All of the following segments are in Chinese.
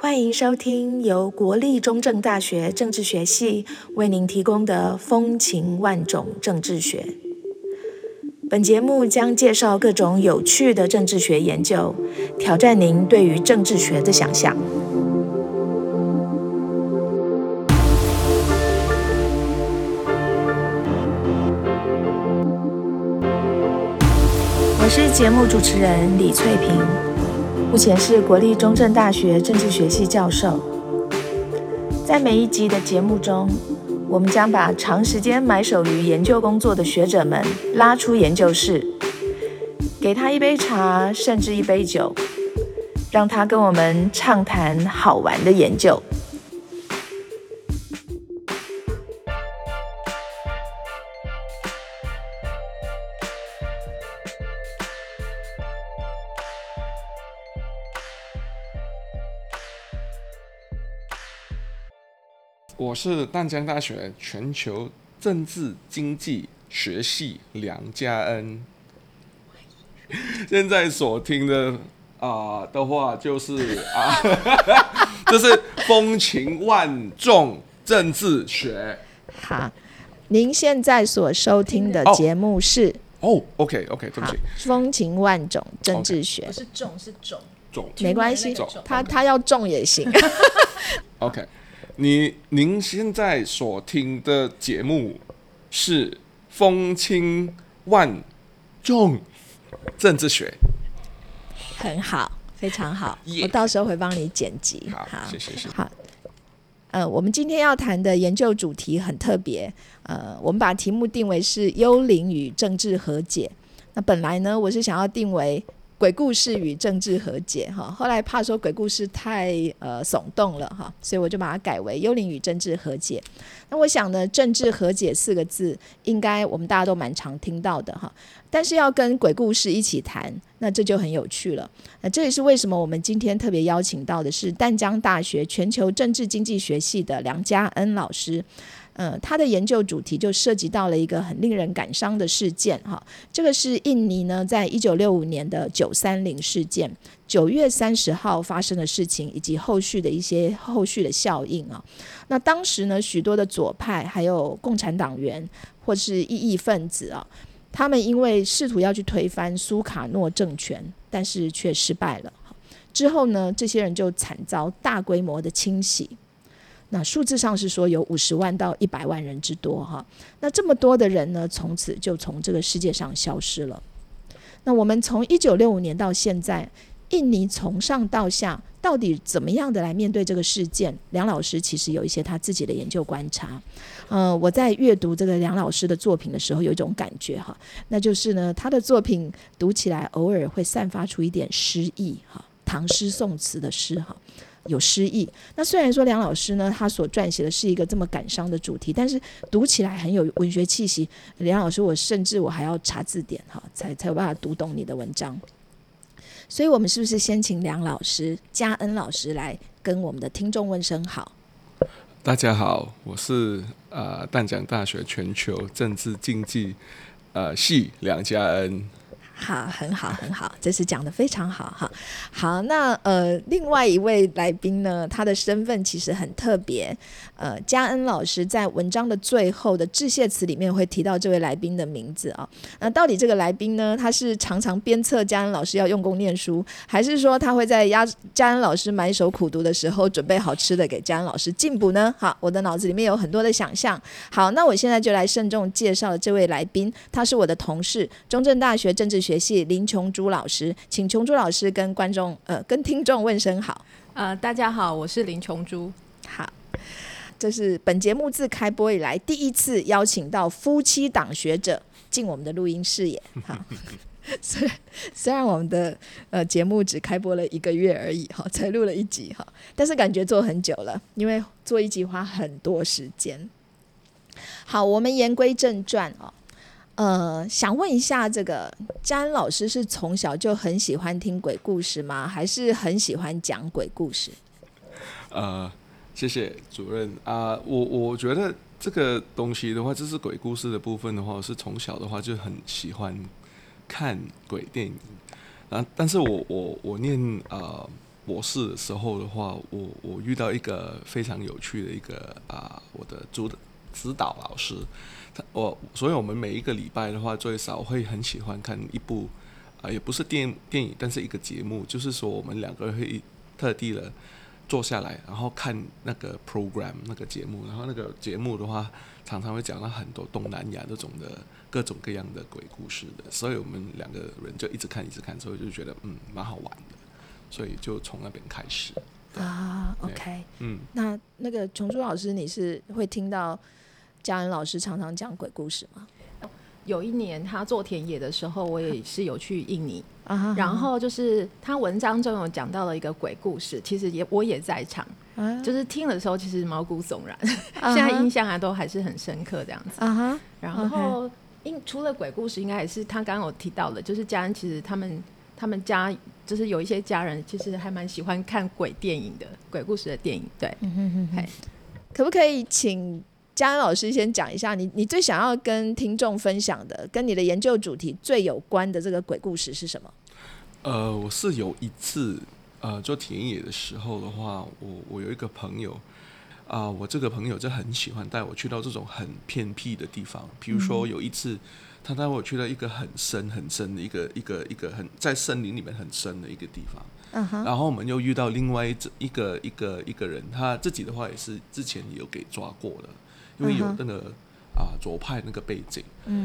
欢迎收听由国立中正大学政治学系为您提供的《风情万种政治学》。本节目将介绍各种有趣的政治学研究，挑战您对于政治学的想象。我是节目主持人李翠萍。目前是国立中正大学政治学系教授。在每一集的节目中，我们将把长时间埋首于研究工作的学者们拉出研究室，给他一杯茶，甚至一杯酒，让他跟我们畅谈好玩的研究。我是淡江大学全球政治经济学系梁家恩。现在所听的的话就是就是风情万种政治学。好，您现在所收听的节目是OK， 对不起，风情万种政治学，不是种是种种，没关系，他要种也行。OK。您现在所听的节目是《风情万种政治学》，很好，非常好，我到时候会帮你剪辑。好，谢谢。好，我们今天要谈的研究主题很特别，我们把题目定为是“幽灵与政治和解”。那本来呢，我是想要定为鬼故事与政治和解，后来怕说鬼故事太耸动了，所以我就把它改为幽灵与政治和解。那我想呢，政治和解四个字应该我们大家都蛮常听到的，但是要跟鬼故事一起谈，那这就很有趣了。那这也是为什么我们今天特别邀请到的是淡江大学全球政治经济学系的梁家恩老师。他的研究主题就涉及到了一个很令人感伤的事件，这个是印尼呢在1965年的930事件9月30号发生的事情，以及后续的效应。那当时呢，许多的左派还有共产党员或是异议分子他们因为试图要去推翻苏卡诺政权，但是却失败了。之后呢，这些人就惨遭大规模的清洗，那数字上是说有50万到100万人之多。那这么多的人呢，从此就从这个世界上消失了。那我们从1965年到现在，印尼从上到下到底怎么样的来面对这个事件，梁老师其实有一些他自己的研究观察。我在阅读这个梁老师的作品的时候有一种感觉，那就是呢，他的作品读起来偶尔会散发出一点诗意，唐诗宋词的诗。有诗意。那虽然说梁老师呢，他所撰写的是一个这么感伤的主题，但是读起来很有文学气息。梁老师，我甚至还要查字典才有办法读懂你的文章。所以我们是不是先请梁老师、家恩老师来跟我们的听众问声好？大家好，我是淡江大学全球政治经济系梁家恩。好，很好，很好，这是讲得非常好哈。好，那另外一位来宾呢，他的身份其实很特别。家恩老师在文章的最后的致谢词里面会提到这位来宾的名字啊。那到底这个来宾呢，他是常常鞭策家恩老师要用功念书，还是说他会在家恩老师埋首苦读的时候准备好吃的给家恩老师进补呢？好，我的脑子里面有很多的想象。好，那我现在就来慎重介绍这位来宾，他是我的同事，中正大学政治学系林琼珠老师。请琼珠老师跟听众问声好。大家好，我是林琼珠。好，这是本节目自开播以来第一次邀请到夫妻档学者进我们的录音室耶。好虽然我们的节目只开播了1个月而已，才录了1集，但是感觉做很久了，因为做1集花很多时间。好，我们言归正传。想问一下，这个家恩老师是从小就很喜欢听鬼故事吗？还是很喜欢讲鬼故事？谢谢主任我觉得这个东西的话，就是鬼故事的部分的话，是从小的话就很喜欢看鬼电影。但是我念博士的时候的话，我遇到一个非常有趣的一个我的指导老师，所以我们每一个礼拜的话，最少会很喜欢看一部也不是电影，但是一个节目，就是说我们两个人会特地的坐下来，然后看那个 program 那个节目，然后那个节目的话常常会讲到很多东南亚这种的各种各样的鬼故事的，所以我们两个人就一直看，所以就觉得蛮好玩的，所以就从那边开始OK 那个琼珠老师，你是会听到嘉恩老师常常讲鬼故事吗？有一年他做田野的时候，我也是有去印尼，然后就是他文章中有讲到了一个鬼故事，其实我也在场，就是听的时候其实毛骨悚然，现在印象都还是很深刻这样子。然后除了鬼故事，应该也是他刚刚有提到的，就是家人其实他们家就是有一些家人其实还蛮喜欢看鬼电影的，鬼故事的电影。对，可不可以请嘉恩老师先讲一下你最想要跟听众分享的，跟你的研究主题最有关的这个鬼故事是什么？我是有一次做田野的时候的话，我有一个朋友我这个朋友就很喜欢带我去到这种很偏僻的地方，比如说有一次他带我去到一个很深的一个很在森林里面很深的一个地方，然后我们又遇到另外一个人，他自己的话也是之前也有给抓过的，因为有那个左派那个背景，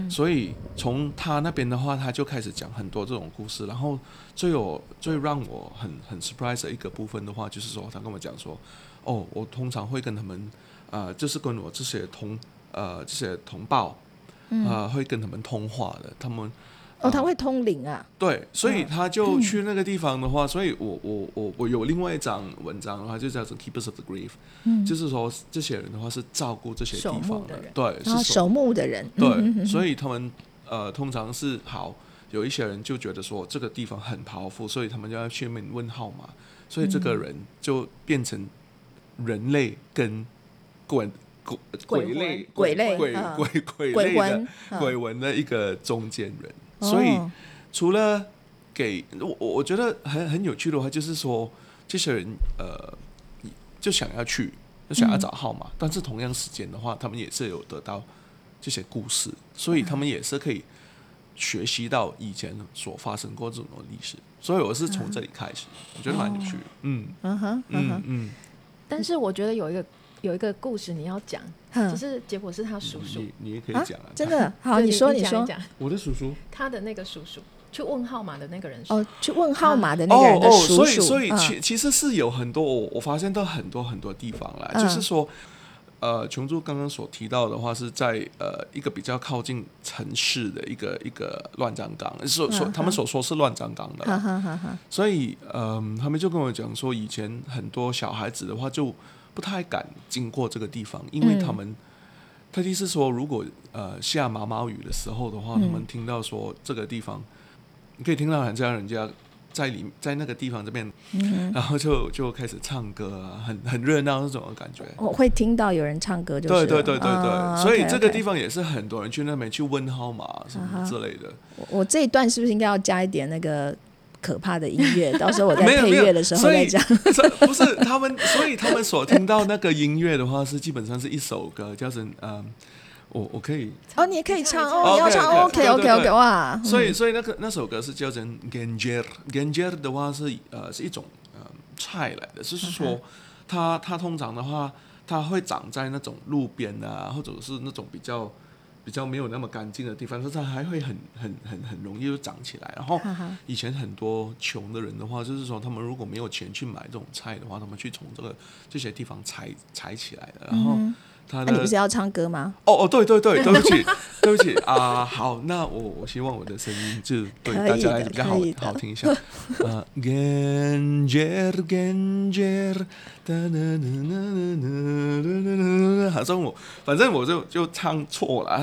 所以从他那边的话，他就开始讲很多这种故事。然后最让我很 surprise 的一个部分的话，就是说他跟我讲说，我通常会跟他们就是跟我这些同胞会跟他们通话的，他们他会通灵啊。对，所以他就去那个地方的话，所以我有另外一张文章的话，就叫做 Keepers of the Grief，就是说这些人的话是照顾这些地方的，对，是守墓的人，对，所以他们通常是有一些人就觉得说这个地方很 powerful， 所以他们就要去那边问号码，所以这个人就变成人类跟鬼魂的一个中间人。所以除了我觉得很有趣的话，就是说这些人就想要找号码，但是同样时间的话，他们也是有得到这些故事，所以他们也是可以学习到以前所发生过这种历史，所以我是从这里开始，我觉得蛮有趣的。但是我觉得有一个故事你要讲，就是杰博士他叔叔，你也可以讲啊，真的好，你说讲，我的叔叔，他的那个叔叔去问号码的那个人，去问号码的那个人的叔叔，所以其实是有很多，我发现到很多地方啦，就是说，琼珠刚刚所提到的话是在一个比较靠近城市的一个乱葬岗，他们所说是乱葬岗的，所以他们就跟我讲说，以前很多小孩子的话就不太敢经过这个地方，因为他们特地是说，如果下毛毛雨的时候的话，他们听到说这个地方，你可以听到人家在那个地方这边，然后就开始唱歌啊，很热闹那种的感觉。我会听到有人唱歌，就是对、所以这个地方也是很多人去那边去问号码什么之类的。我这一段是不是应该要加一点那个可怕的音乐？到时候我在配乐的时候再讲。不是他们，所以他们所听到那个音乐的话，是基本上是一首歌，叫成我可以你也可以唱你要唱 OK 哇！所以那首歌是叫成 Genjer 的话是一种菜来的，就是说它通常的话，它会长在那种路边啊，或者是那种比较没有那么干净的地方，但是它还会很容易就长起来。然后以前很多穷的人的话，就是说他们如果没有钱去买这种菜的话，他们去从这些地方采起来的。然后他的，你不是要唱歌吗？对，对不起好，那我希望我的声音就对大家比较好听一下。Genjer Genjer，反正我就唱错了，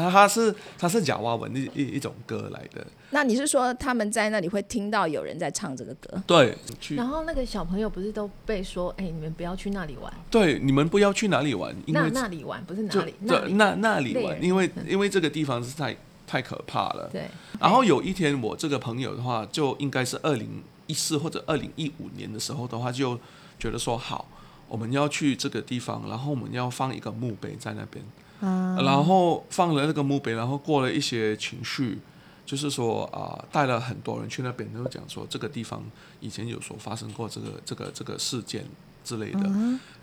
它是爪哇文一种歌来的。那你是说他们在那里会听到有人在唱这个歌？对。然后那个小朋友不是都被说，你们不要去那里玩。对，你们不要去哪里玩，因为那里玩不是哪里，那里玩，因为这个地方是太太可怕了。对。然后有一天我这个朋友的话，就应该是2014或者2015年的时候的话，就觉得说好，我们要去这个地方，然后我们要放一个墓碑在那边。然后放了那个墓碑，然后过了一些情绪，就是说带了很多人去那边，就讲说这个地方以前有所发生过这个事件之类的。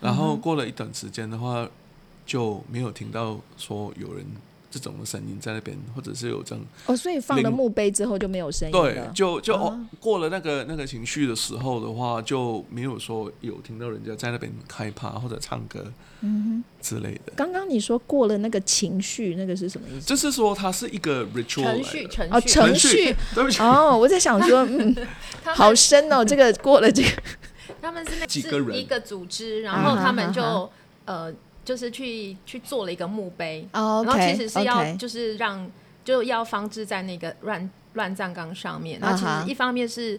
然后过了一段时间的话，就没有听到说有人这种声音在那边，或者是有这样所以放了墓碑之后就没有声音了。对，就过了那个情绪的时候的话，就没有说有听到人家在那边开趴或者唱歌之类的。刚刚你说过了那个情绪，那个是什么意思？就是说它是一个 ritual 来的程序。对不起我在想说好深哦，这个过了这个，他们是几个人是一个组织，然后他们就就是去做了一个墓碑，然后其实是要就是就要放置在那个乱葬岗上面。那其实一方面是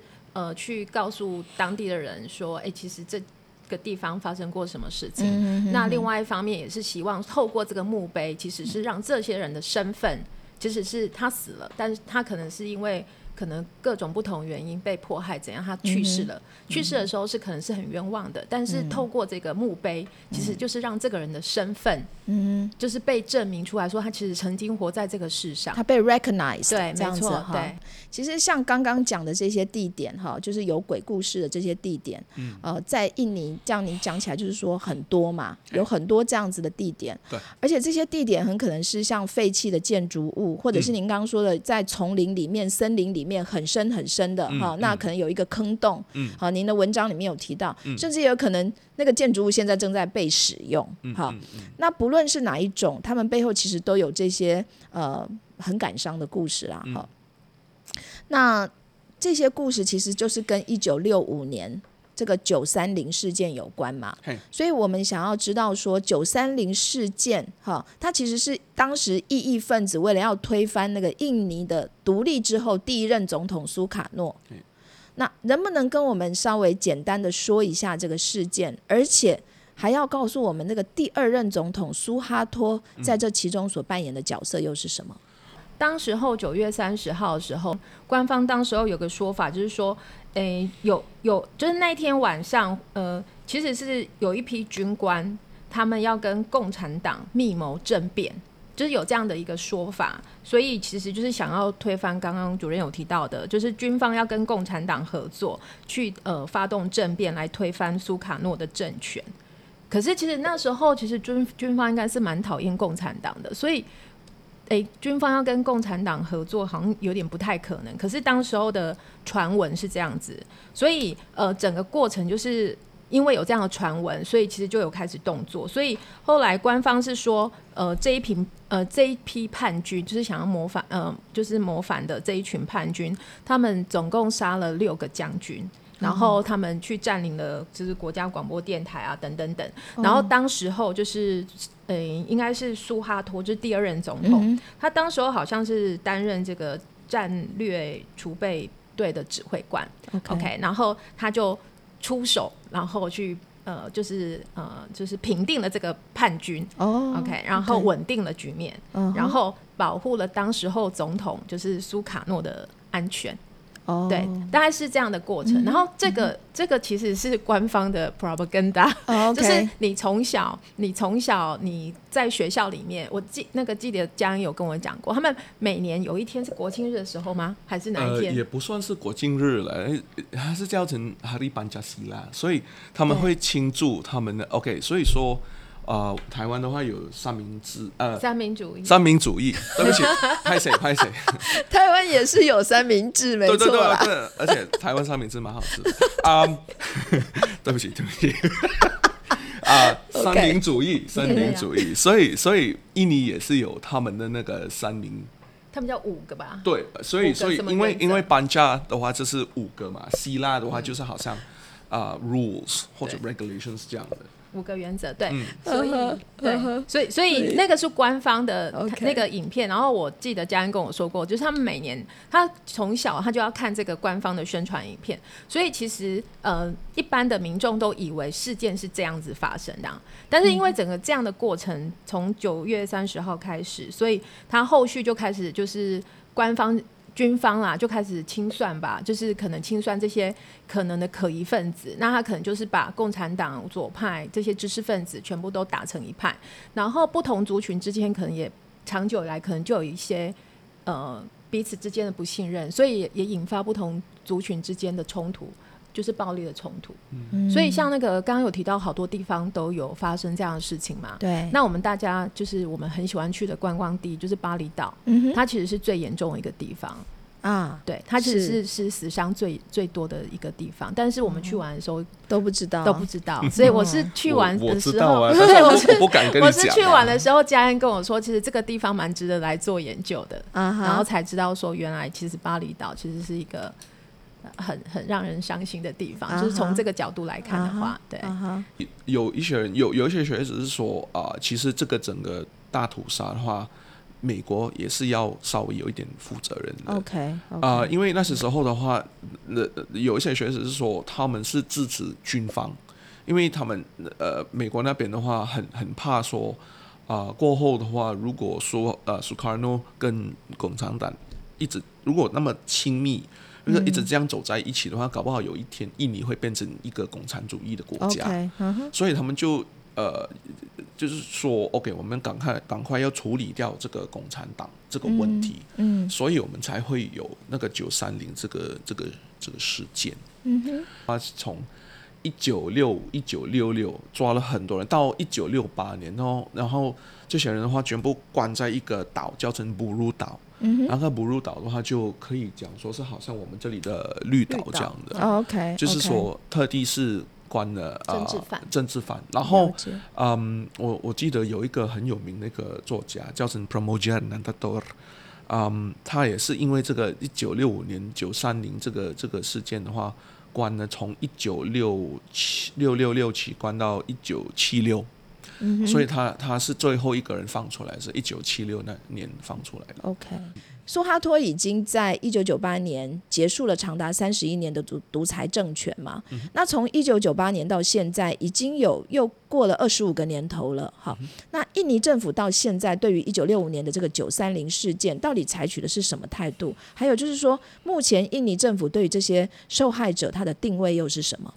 去告诉当地的人说，其实这个地方发生过什么事情。那另外一方面也是希望透过这个墓碑，其实是让这些人的身份，即使是他死了，但是他可能是因为可能各种不同原因被迫害怎样，他去世了去世的时候是可能是很冤枉的，但是透过这个墓碑其实就是让这个人的身份就是被证明出来，说他其实曾经活在这个世上，他被 recognize。 对，没错。对，其实像刚刚讲的这些地点就是有鬼故事的这些地点在印尼，这样你讲起来就是说很多嘛，有很多这样子的地点。对，而且这些地点很可能是像废弃的建筑物，或者是您刚刚说的在丛林里面森林里面很深很深的那可能有一个坑洞您的文章里面有提到甚至也有可能那个建筑物现在正在被使用那不论是哪一种，他们背后其实都有这些很感伤的故事啦那这些故事其实就是跟1965年这个930事件有关嘛，所以我们想要知道说930事件它其实是当时异议分子为了要推翻那个印尼的独立之后第一任总统苏卡诺。那能不能跟我们稍微简单的说一下这个事件，而且还要告诉我们那个第二任总统苏哈托在这其中所扮演的角色又是什么？当时候9月30号的时候，官方当时候有个说法，就是说就是那天晚上其实是有一批军官他们要跟共产党密谋政变，就是有这样的一个说法，所以其实就是想要推翻刚刚主任有提到的，就是军方要跟共产党合作去发动政变来推翻苏卡诺的政权。可是其实那时候其实军方应该是蛮讨厌共产党的，所以军方要跟共产党合作好像有点不太可能，可是当时候的传闻是这样子，所以整个过程就是因为有这样的传闻，所以其实就有开始动作，所以后来官方是说这一批叛军就是想要谋反就是谋反的这一群叛军，他们总共杀了6个将军，然后他们去占领了就是国家广播电台啊等等等，然后当时候就是应该是苏哈托就是第二任总统他当时候好像是担任这个战略储备队的指挥官 OK 然后他就出手，然后去就是平定了这个叛军 OK 然后稳定了局面然后保护了当时候总统就是苏卡诺的安全对，大概是这样的过程然后这个其实是官方的 propaganda 就是你从小你在学校里面，我记得家人有跟我讲过，他们每年有一天是国庆日的时候吗？还是哪一天也不算是国庆日了，它是叫成 Hari Pancasila， 所以他们会庆祝他们的 OK， 所以说台湾的话有三民主义，对不起，拍谁台湾也是有三明治，没错啦，对而且台湾三明治蛮好吃的对不起三民主义，所以印尼也是有他们的那个三民，他们叫5个吧，对，所以因为班加的话就是5个嘛，希腊的话就是好像rules 或者 regulations 这样的5个原则，对，所以对，所以那个是官方的那个影片，然后我记得家人跟我说过，就是他们每年他从小他就要看这个官方的宣传影片，所以其实一般的民众都以为事件是这样子发生的，但是因为整个这样的过程从9月30号开始，所以他后续就开始就是官方军方啦就开始清算吧，就是可能清算这些可能的可疑分子，那他可能就是把共产党左派这些知识分子全部都打成一派，然后不同族群之间可能也长久以来可能就有一些彼此之间的不信任，所以也引发不同族群之间的冲突，就是暴力的冲突，所以像那个刚刚有提到好多地方都有发生这样的事情嘛，对，那我们大家就是我们很喜欢去的观光地就是巴厘岛，它其实是最严重的一个地方啊，对，它其实 是死伤最多的一个地方，但是我们去玩的时候都不知道，所以我是去玩的时候我不敢跟你讲，我是去玩的时候家人跟我说其实这个地方蛮值得来做研究的，然后才知道说原来其实巴厘岛其实是一个很让人伤心的地方，就是从这个角度来看的话，对，有一些学者是说其实这个整个大屠杀的话，美国也是要稍微有一点负责任的。因为那时候的话，有一些学者是说他们是支持军方，因为他们美国那边的话很怕说过后的话，如果说Sukarno 跟共产党一直如果那么亲密。就是一直这样走在一起的话，搞不好有一天印尼会变成一个共产主义的国家，所以他们就就是说 OK 我们赶快要处理掉这个共产党这个问题，所以我们才会有那个930这个事件，从1966抓了很多人到1968年，然后这些人的话全部关在一个岛叫成Buru岛，然后Buru岛的话就可以讲说是好像我们这里的绿岛这样的，就是说特地是关了政治犯，然后我记得有一个很有名的一个作家叫成Pramoedya Ananta Toer，他也是因为这个1965年930这个事件的话关了，从1967关到1976，所以他是最后一个人放出来，是1976那年放出来的。苏哈托已经在1998年结束了长达31年的独裁政权嘛，那从1998年到现在已经有又过了25个年头了。好，那印尼政府到现在对于1965年的这个930事件到底采取的是什么态度，还有就是说目前印尼政府对于这些受害者他的定位又是什么？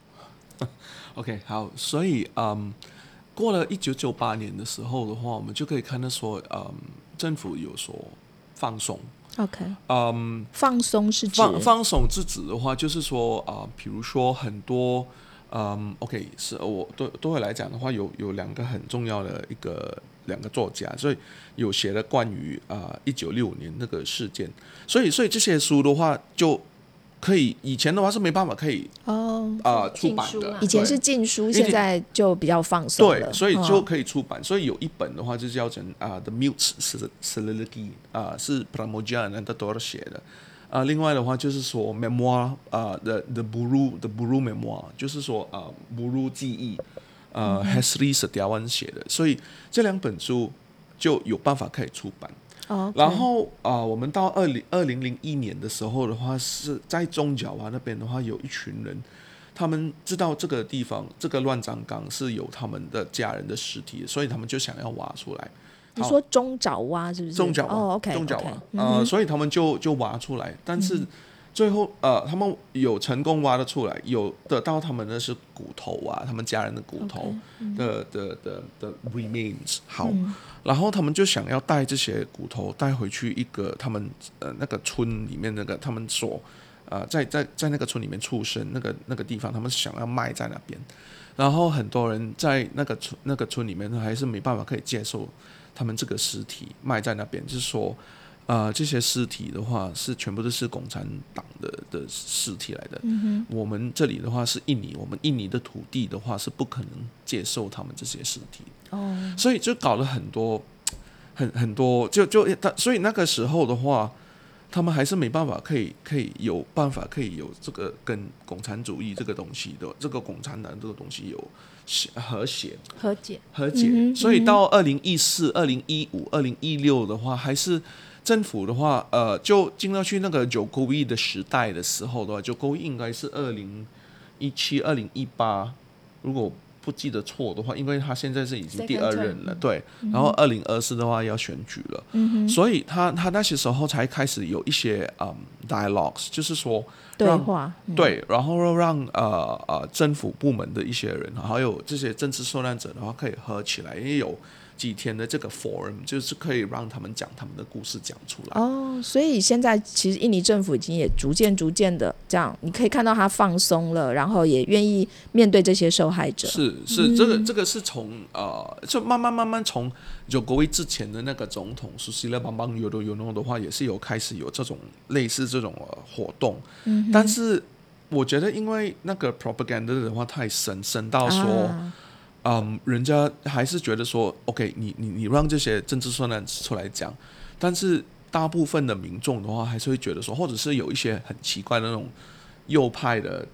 OK 好，所以过了1998年的时候的话，我们就可以看到说，政府有所放松。放松是指放松是指的话，就是说比如说很多OK 是我对我来讲的话，有2个很重要的两个作家，所以有写了关于1965年那个事件，所以这些书的话就。可以，以前的话是没办法可以出版的，以前是禁书，现在就比较放松了，对，所以就可以出版。所以有一本的话就叫成The Mutes Soliloquy， 是 Pramoedya Ananta Toer 写的。另外的话就是说 Memoir， The Buru Memoir， 就是说Buru 记忆，Hesri Setiawan 写的。所以这2本书就有办法可以出版。然后我们到2001年的时候的话，是在中爪哇那边的话，有一群人，他们知道这个地方这个乱葬岗是有他们的家人的尸体，所以他们就想要挖出来。你说中爪哇是不是？中爪哇，中爪哇，所以他们就挖出来，但是最后他们有成功挖得出来，有得到他们的是骨头啊，他们家人的骨头的 remains。 好，然后他们就想要带这些骨头带回去一个他们那个村里面那个他们所在那个村里面出生那个地方，他们想要卖在那边，然后很多人在那个村里面还是没办法可以接受他们这个尸体卖在那边，就是说这些尸体的话是全部都是共产党的尸体来的，我们这里的话是印尼，我们印尼的土地的话是不可能接受他们这些尸体，所以就搞了很多所以那个时候的话他们还是没办法可以有办法可以有这个跟共产主义这个东西的这个共产党这个东西有和解、嗯，所以到2014、2015、2016的话，还是政府的话，就进到去那个Jokowi的时代的时候的话，Jokowi应该是2017、2018，如果不记得错的话，因为他现在是已经第二任了，对。然后2024的话要选举了，嗯，所以他那些时候才开始有一些dialogues， 就是说对话，对，然后让政府部门的一些人，还有这些政治受难者的话可以合起来，因为有几天的这个 forum 就是可以让他们讲他们的故事讲出来哦，所以现在其实印尼政府已经也逐渐的这样，你可以看到他放松了，然后也愿意面对这些受害者，是这个是从就慢慢从Jokowi之前的那个总统Susilo Bambang Yudhoyono的话也是有开始有这种类似这种活动，嗯，但是我觉得因为那个 propaganda 的话太深到说人家还是觉得说 OK， 你让这些政治受难者出来讲，但是大部分的民众的话还是会觉得说，或者是有一些很奇怪的那种右派的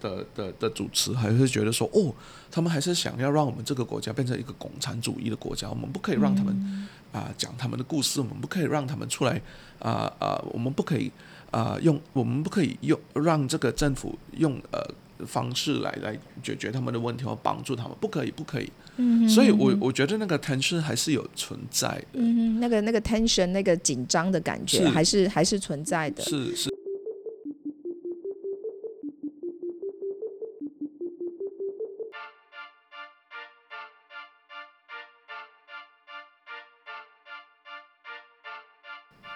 主持还是觉得说，哦，他们还是想要让我们这个国家变成一个共产主义的国家，我们不可以让他们讲他们的故事，我们不可以让他们出来我们不可以用让这个政府用方式来解决他们的问题，或帮助他们，不可以、嗯，所以我觉得那个 tension 还是有存在的，嗯，那个 tension 那个紧张的感觉还是存在的，是。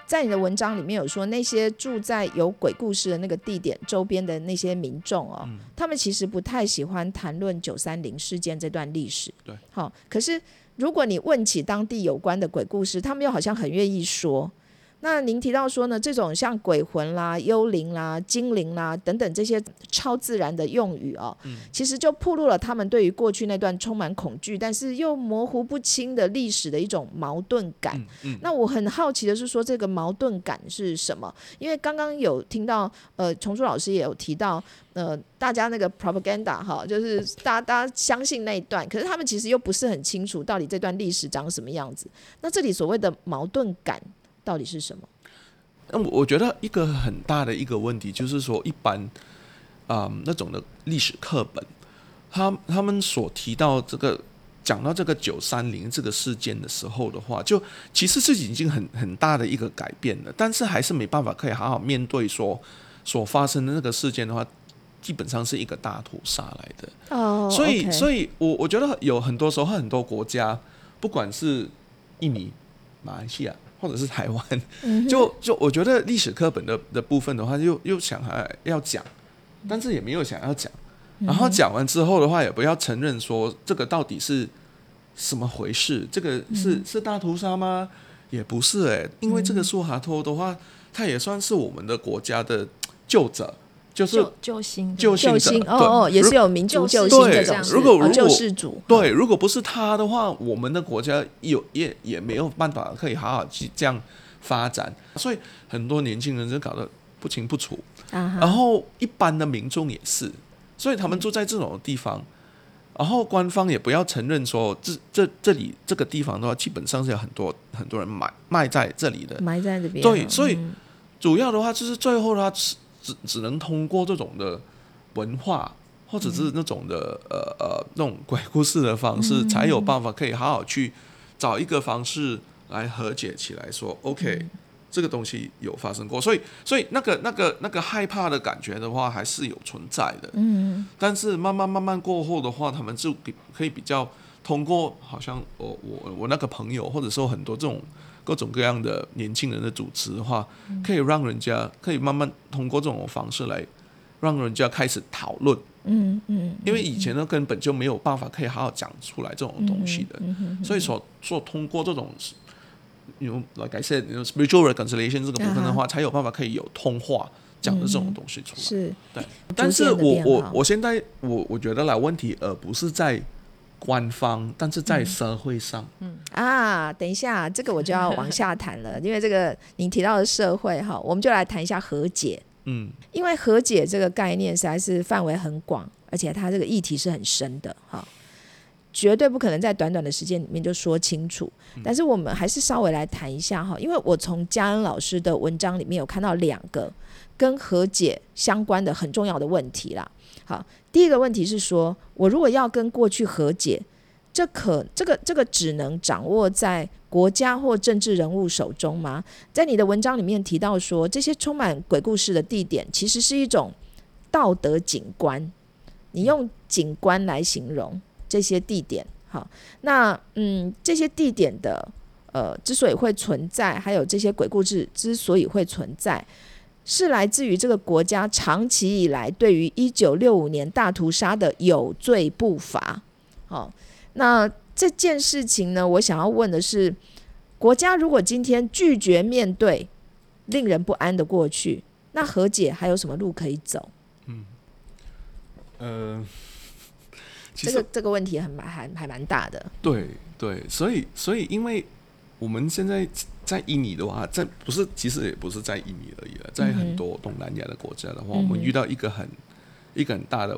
在你的文章里面有说，那些住在有鬼故事的那个地点周边的那些民众哦，他们其实不太喜欢谈论930事件这段历史，对，好，可是如果你问起当地有关的鬼故事，他们又好像很愿意说。那您提到说呢，这种像鬼魂啦、幽灵啦、精灵啦等等这些超自然的用语哦，其实就暴露了他们对于过去那段充满恐惧但是又模糊不清的历史的一种矛盾感，那我很好奇的是说，这个矛盾感是什么？因为刚刚有听到重书老师也有提到大家那个 propaganda 哈，就是大家相信那一段，可是他们其实又不是很清楚到底这段历史长什么样子。那这里所谓的矛盾感到底是什么？我觉得一个很大的一个问题就是说，一般那种的历史课本，他们所提到这个讲到这个930这个事件的时候的话，就其实是已经很大的一个改变了，但是还是没办法可以好好面对说所发生的那个事件的话，基本上是一个大屠杀来的。Oh, okay. 所以我觉得有很多时候很多国家，不管是印尼、马来西亚或者是台湾，就我觉得历史课本的部分的话又想要讲，但是也没有想要讲，然后讲完之后的话也不要承认说这个到底是什么回事，这个是大屠杀吗？也不是，因为这个苏哈托的话他也算是我们的国家的救者，就是救星哦，也是有民族救星的这样子，救世主，对，如果不是他的话，我们的国家也没有办法可以好好这样发展，所以很多年轻人就搞得不清不楚，然后一般的民众也是，所以他们住在这种地方，然后官方也不要承认说这里这个地方的话，基本上是有很多人埋在这里的，埋在这边，对，所以主要的话就是最后他只能通过这种的文化或者是那种的那种鬼故事的方式，才有办法可以好好去找一个方式来和解起来说，OK， 这个东西有发生过，所以那个害怕的感觉的话还是有存在的，但是慢慢过后的话，他们就可以比较通过好像我那个朋友，或者说很多这种各种各样的年轻人的主持的话，可以让人家可以慢慢通过这种方式来让人家开始讨论，因为以前呢根本就没有办法可以好好讲出来这种东西的，所以说通过这种like I said spiritual reconciliation 这个部分的话，才有办法可以有通话讲的这种东西出来，是，对。但是我现在我觉得啦，问题不是在官方，但是在社会上，等一下这个我就要往下谈了，因为这个您提到的社会哈，我们就来谈一下和解，因为和解这个概念实在是范围很广，而且它这个议题是很深的哈。绝对不可能在短短的时间里面就说清楚，但是我们还是稍微来谈一下哈，因为我从嘉恩老师的文章里面有看到两个跟和解相关的很重要的问题啦。好，第一个问题是说，我如果要跟过去和解，这个只能掌握在国家或政治人物手中吗？在你的文章里面提到说，这些充满鬼故事的地点其实是一种道德景观，你用景观来形容这些地点。好，那这些地点的之所以会存在，还有这些鬼故事之所以会存在，是来自于这个国家长期以来对于1965年大屠杀的有罪不罚。好，那这件事情呢，我想要问的是，国家如果今天拒绝面对令人不安的过去，那和解还有什么路可以走？其实这个问题还蛮大的。对对，所以因为我们现在在印尼的话，其实也不是在印尼而已了，在很多东南亚的国家的话，我们遇到一个很大的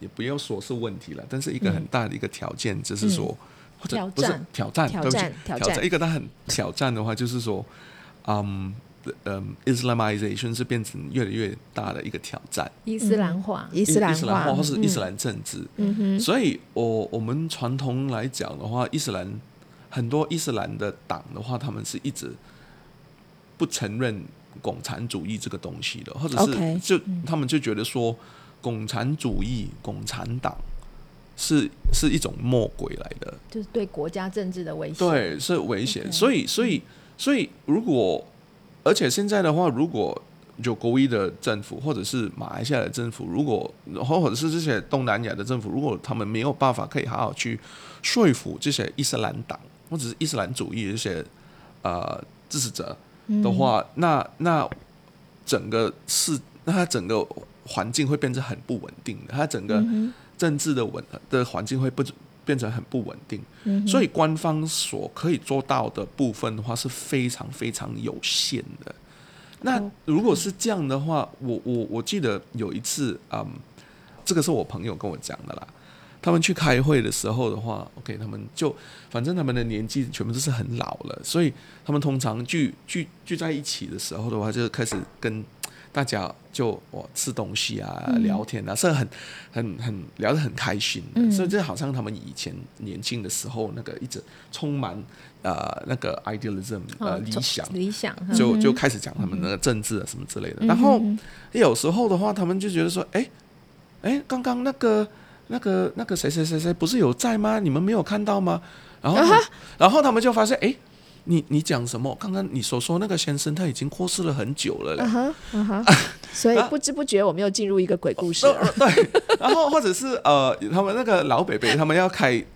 也不要说是问题了，但是一个很大的一个条件，就是说或者不是挑战，一个它很挑战的话，就是说Islamization 是变成越来越大的一个挑战，伊斯兰化或是伊斯兰政治。所以我们传统来讲的话，很多伊斯兰的党的话，他们是一直不承认共产主义这个东西的，或者是他们就觉得说共产主义共产党是一种魔鬼来的，就是对国家政治的威胁，对，是威胁。所以如果而且现在的话，如果Jokowi的政府或者是马来西亚的政府，如果或者是这些东南亚的政府，如果他们没有办法可以好好去说服这些伊斯兰党或者是伊斯兰主义这些支持者的话，那整个环境会变成很不稳定的，它整个政治的环境会变成很不稳定。所以官方所可以做到的部分的话是非常非常有限的。那如果是这样的话，我记得有一次这个是我朋友跟我讲的啦，他们去开会的时候的话 OK， 他们就反正他们的年纪全部都是很老了，所以他们通常聚在一起的时候的话，就开始跟大家就吃东西啊，聊天啊，是很聊得很开心的。所以这好像他们以前年轻的时候那个一直充满那个 idealism 理想，就开始讲他们的政治啊什么之类的。然后有时候的话，他们就觉得说，哎，刚刚那个谁不是有在吗？你们没有看到吗？然后他们就发现，哎，你讲什么？刚刚你所说那个先生他已经过世了很久了。所以不知不觉我们又进入一个鬼故事了。对，然后或者是他们那个老伯伯他们要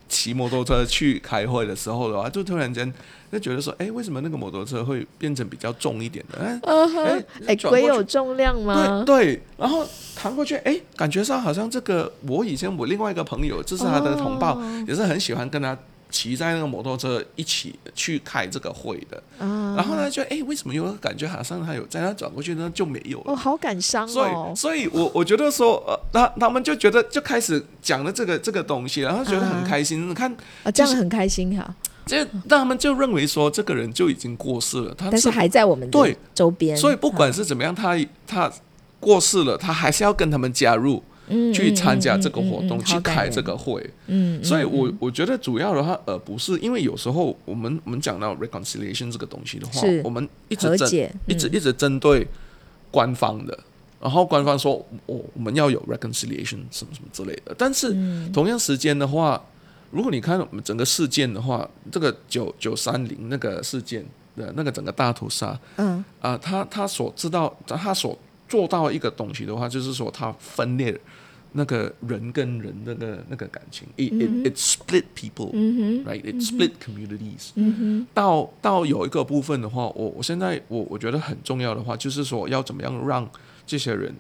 骑摩托车去开会的时候的话，就突然间就觉得说，为什么那个摩托车会变成比较重一点的？鬼有重量吗？ 对，然后弹过去，感觉上好像这个我以前另外一个朋友，这是他的同胞，也是很喜欢跟他骑在那个摩托车一起去开这个会的，然后呢就为什么有感觉好像他有在，他转过去呢就没有了，好感伤哦。所以我觉得说，他们就觉得就开始讲了这个东西，然后觉得很开心。你看这样很开心哈，他们就认为说这个人就已经过世了，但是还在我们的周边，所以不管是怎么样，他过世了，他还是要跟他们加入。去参加这个活动，去开这个会。所以我觉得主要的话，不是因为有时候我们讲到 reconciliation 这个东西的话，我们一直针对官方的，然后官方说我们要有 reconciliation 什么什么之类的。但是同样时间的话，如果你看我们整个事件的话，这个930那个事件的那个整个大屠杀，他所知道他所做到一个东西的话，就是说它分裂那个人跟人的那个感情。It split people, right? It split communities. 到有一个部分的话，我现在我觉得很重要的话，就是说要怎么样让这些人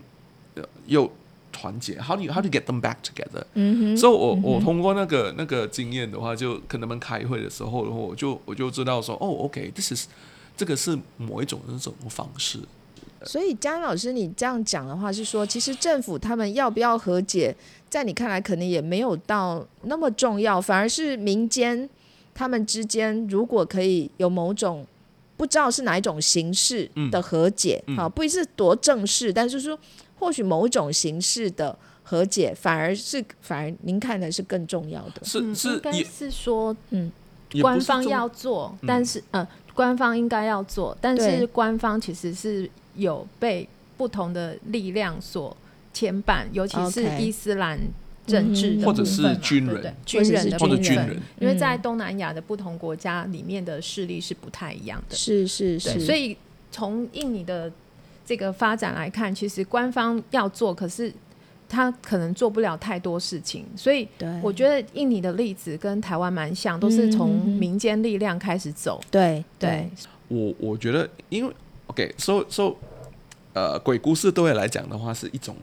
又团结。How do you get them back together? So 我通过那个经验的话，就跟他们开会的时候的话，我就知道说，OK， 这个是某一种方式。所以佳恩老师你这样讲的话是说，其实政府他们要不要和解在你看来可能也没有到那么重要，反而是民间他们之间如果可以有某种不知道是哪一种形式的和解、不是多正式，但是说或许某种形式的和解反而您看来是更重要的，是应该是说官方要做，但是官方应该要做，但是官方其实是有被不同的力量所牵绊，尤其是伊斯兰政治的部分，或者是军人的部分，因为在东南亚的不同国家里面的势力是不太一样的，是所以从印尼的这个发展来看，其实官方要做，可是他可能做不了太多事情，所以我觉得印尼的例子跟台湾蛮像，都是从民间力量开始走。对，我觉得因为 鬼故事对我来讲的话是一种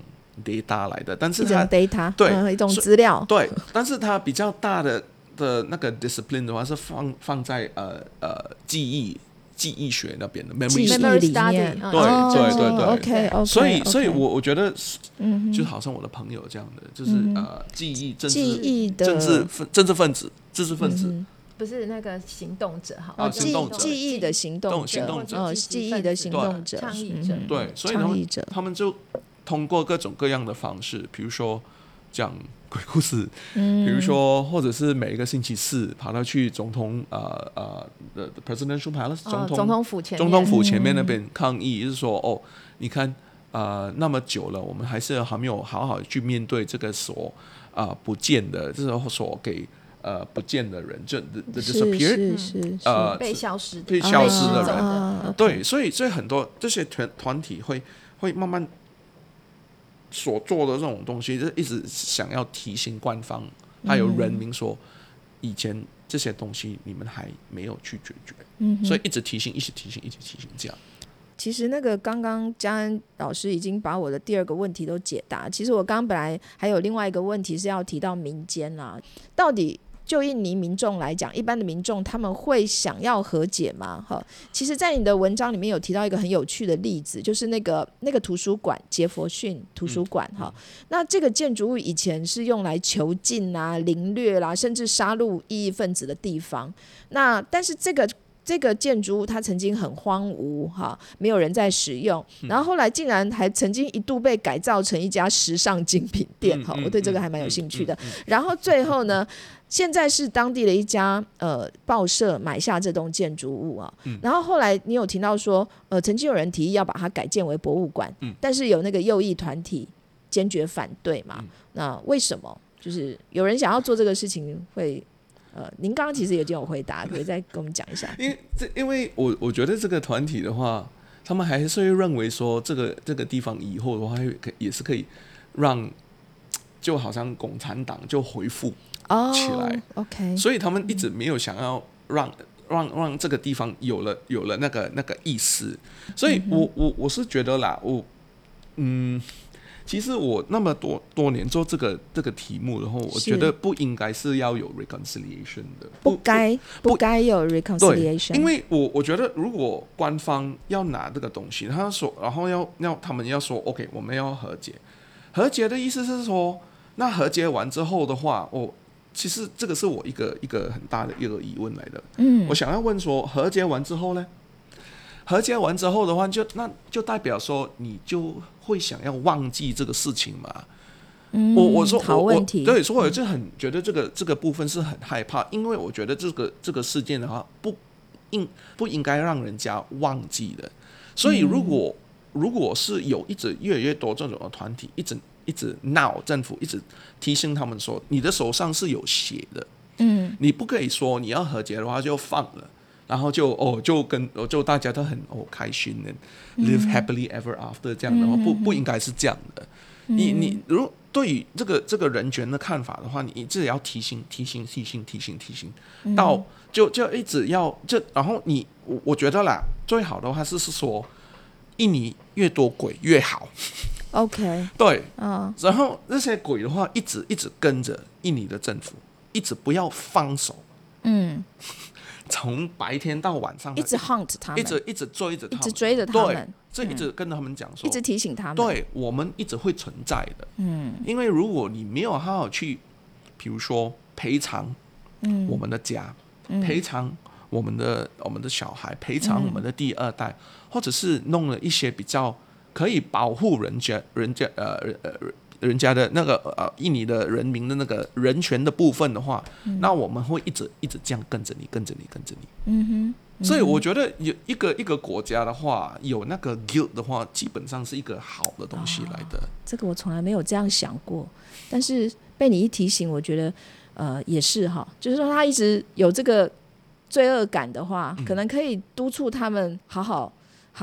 data 来的，但是它一种 data 对、一种资料对，但是它比较大的那个 discipline 的话是放在记忆学那边的 memory study， 对，所以我觉得就好像我的朋友这样的，就是记忆政治分子不是那个行动者，记忆的行动者记忆的行动者，倡议者，对，所以他们就通过各种各样的方式，比如说讲鬼故事，比如说或者是每一个星期四跑到去总统presidential palace 总统府前面那边抗议，就是说你看那么久了我们还没有好好去面对这个所不见的，这是所给不见的人，就 disappeared， 被消失的人，对，所以很多这些团体会慢慢所做的这种东西，就是一直想要提醒官方还有人民说，以前这些东西你们还没有去解决，所以一直提醒这样。其实那个刚刚佳恩老师已经把我的第二个问题都解答，其实我刚本来还有另外一个问题是要提到民间啦，到底就印尼民众来讲，一般的民众他们会想要和解吗？其实在你的文章里面有提到一个很有趣的例子，就是那个图书馆，杰佛逊图书馆，那这个建筑物以前是用来囚禁啊、凌虐啦、甚至杀戮异议分子的地方，那但是这个建筑物它曾经很荒芜哈，没有人在使用，然后后来竟然还曾经一度被改造成一家时尚精品店哈，我对这个还蛮有兴趣的。然后最后呢，现在是当地的一家报社买下这栋建筑物啊，然后后来你有听到说曾经有人提议要把它改建为博物馆，但是有那个右翼团体坚决反对嘛，那为什么？就是有人想要做这个事情会。您刚刚其实也已经有回答，可以再跟我们讲一下。因为我觉得这个团体的话，他们还是会认为说，这个地方以后的话，也是可以让，就好像共产党就回复起来。OK， 所以他们一直没有想要让这个地方有了那个意思。所以我是觉得啦，其实我那么多年做这个题目，然后我觉得不应该是要有 reconciliation 的，不该有 reconciliation， 因为我觉得如果官方要拿这个东西，他说，然后他们要说 OK， 我们要和解，和解的意思是说，那和解完之后的话，其实这个是我一个很大的一个疑问来的，我想要问说，和解完之后呢？和解完之后的话，那就代表说你就会想要忘记这个事情嘛？我说好问题，对，所以我就很觉得这个部分是很害怕，因为我觉得这个事件的话，不应该让人家忘记的。所以如果是有一直越来越多这种的团体一直闹政府，一直提醒他们说，你的手上是有血的，你不可以说你要和解的话就放了。然后就大家都很开心的 live happily ever after 这样的话，不应该是这样的。你如果对于这个人权的看法的话，你自己要提醒到就一直要然后我觉得啦，最好的话是说印尼越多鬼越好。OK， 对，然后那些鬼的话一直跟着印尼的政府，一直不要放手。从白天到晚上一直 hunt 他们，一直追着他们，一直追着他们，所以一直跟他们讲说，一直提醒他们，对，我们一直会存在的。嗯，因为如果你没有好好去比如说赔偿我们的家，赔偿我们的小孩，赔偿我们的第二代，或者是弄了一些比较可以保护人家的那个印尼的人民的那个人权的部分的话，那我们会一直一直这样跟着你。嗯哼，所以我觉得有一个国家的话，有那个 guilt 的话，基本上是一个好的东西来的。这个我从来没有这样想过，但是被你一提醒，我觉得也是哈，就是说他一直有这个罪恶感的话，可能可以督促他们好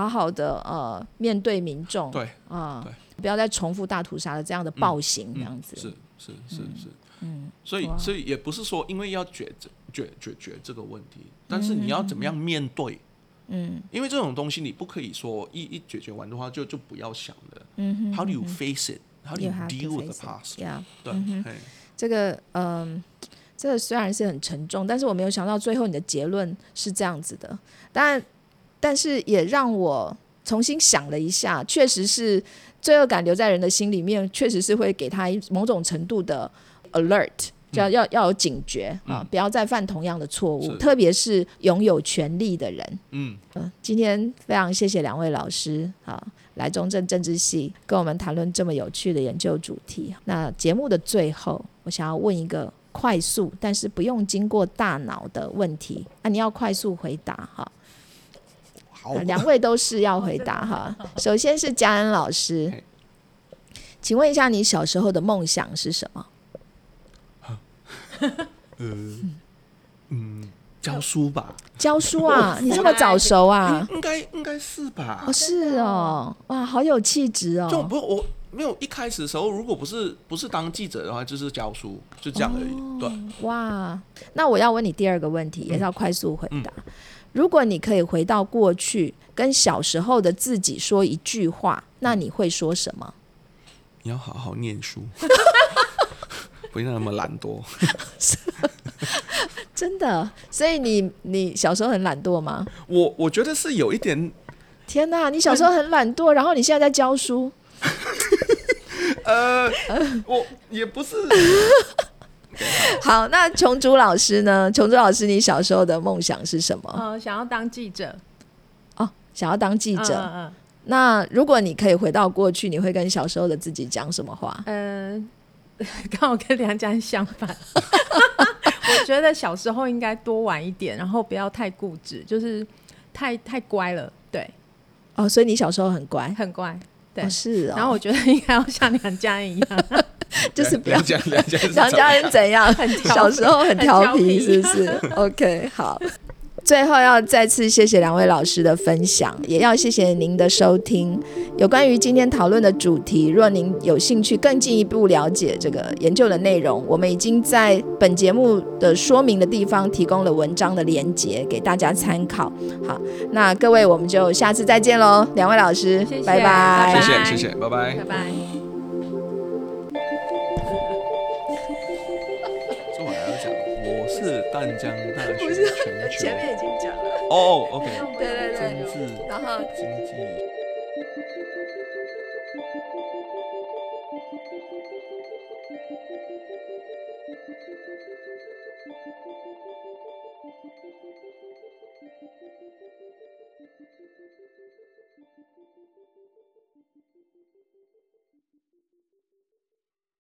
好的面对民众，对啊。对，不要再重复大屠杀的这样的暴行，这样子。是。嗯，所以也不是说因为要解决这个问题，但是你要怎么样面对？嗯，因为这种东西你不可以说一解决完的话就不要想了。嗯哼。How do you face it? How do you deal with the past? Yeah. 对，这个这个虽然是很沉重，但是我没有想到最后你的结论是这样子的，但是也让我重新想了一下，确实是。罪恶感留在人的心里面，确实是会给他某种程度的 alert， 要有警觉，不要再犯同样的错误，特别是拥有权力的人。今天非常谢谢两位老师来中正政治系跟我们谈论这么有趣的研究主题。那节目的最后，我想要问一个快速但是不用经过大脑的问题，你要快速回答哈。两位都是要回答哈。首先是嘉恩老师，请问一下，你小时候的梦想是什么？教书吧。教书啊？你这么早熟啊？应该是吧。是哦，哇，好有气质哦。就不我没有一开始的时候，如果不是当记者的话，就是教书，就这样而已。哦、对。哇，那我要问你第二个问题，也是要快速回答。如果你可以回到过去跟小时候的自己说一句话，那你会说什么？你要好好念书，不要那么懒惰。真的，所以你小时候很懒惰吗？我觉得是有一点。天哪，你小时候很懒惰，然后你现在在教书。我也不是。好，那琼珠老师呢？琼珠老师，你小时候的梦想是什么？想要当记者。哦，想要当记者。那如果你可以回到过去，你会跟小时候的自己讲什么话？刚好跟梁家相反。我觉得小时候应该多玩一点，然后不要太固执，就是太乖了。对。哦，所以你小时候很乖，很乖。对，是哦。然后我觉得应该要像梁家一样。就是不要梁家人怎样，小时候很调皮，是不是？OK， 好。最后要再次谢谢两位老师的分享，也要谢谢您的收听。有关于今天讨论的主题，若您有兴趣更进一步了解这个研究的内容，我们已经在本节目的说明的地方提供了文章的连结给大家参考。好，那各位我们就下次再见咯，两位老师，谢谢，拜拜。谢谢，拜拜，拜拜。是淡江大学全球，不是前面已经讲了哦、oh, OK 对政治，然后经济。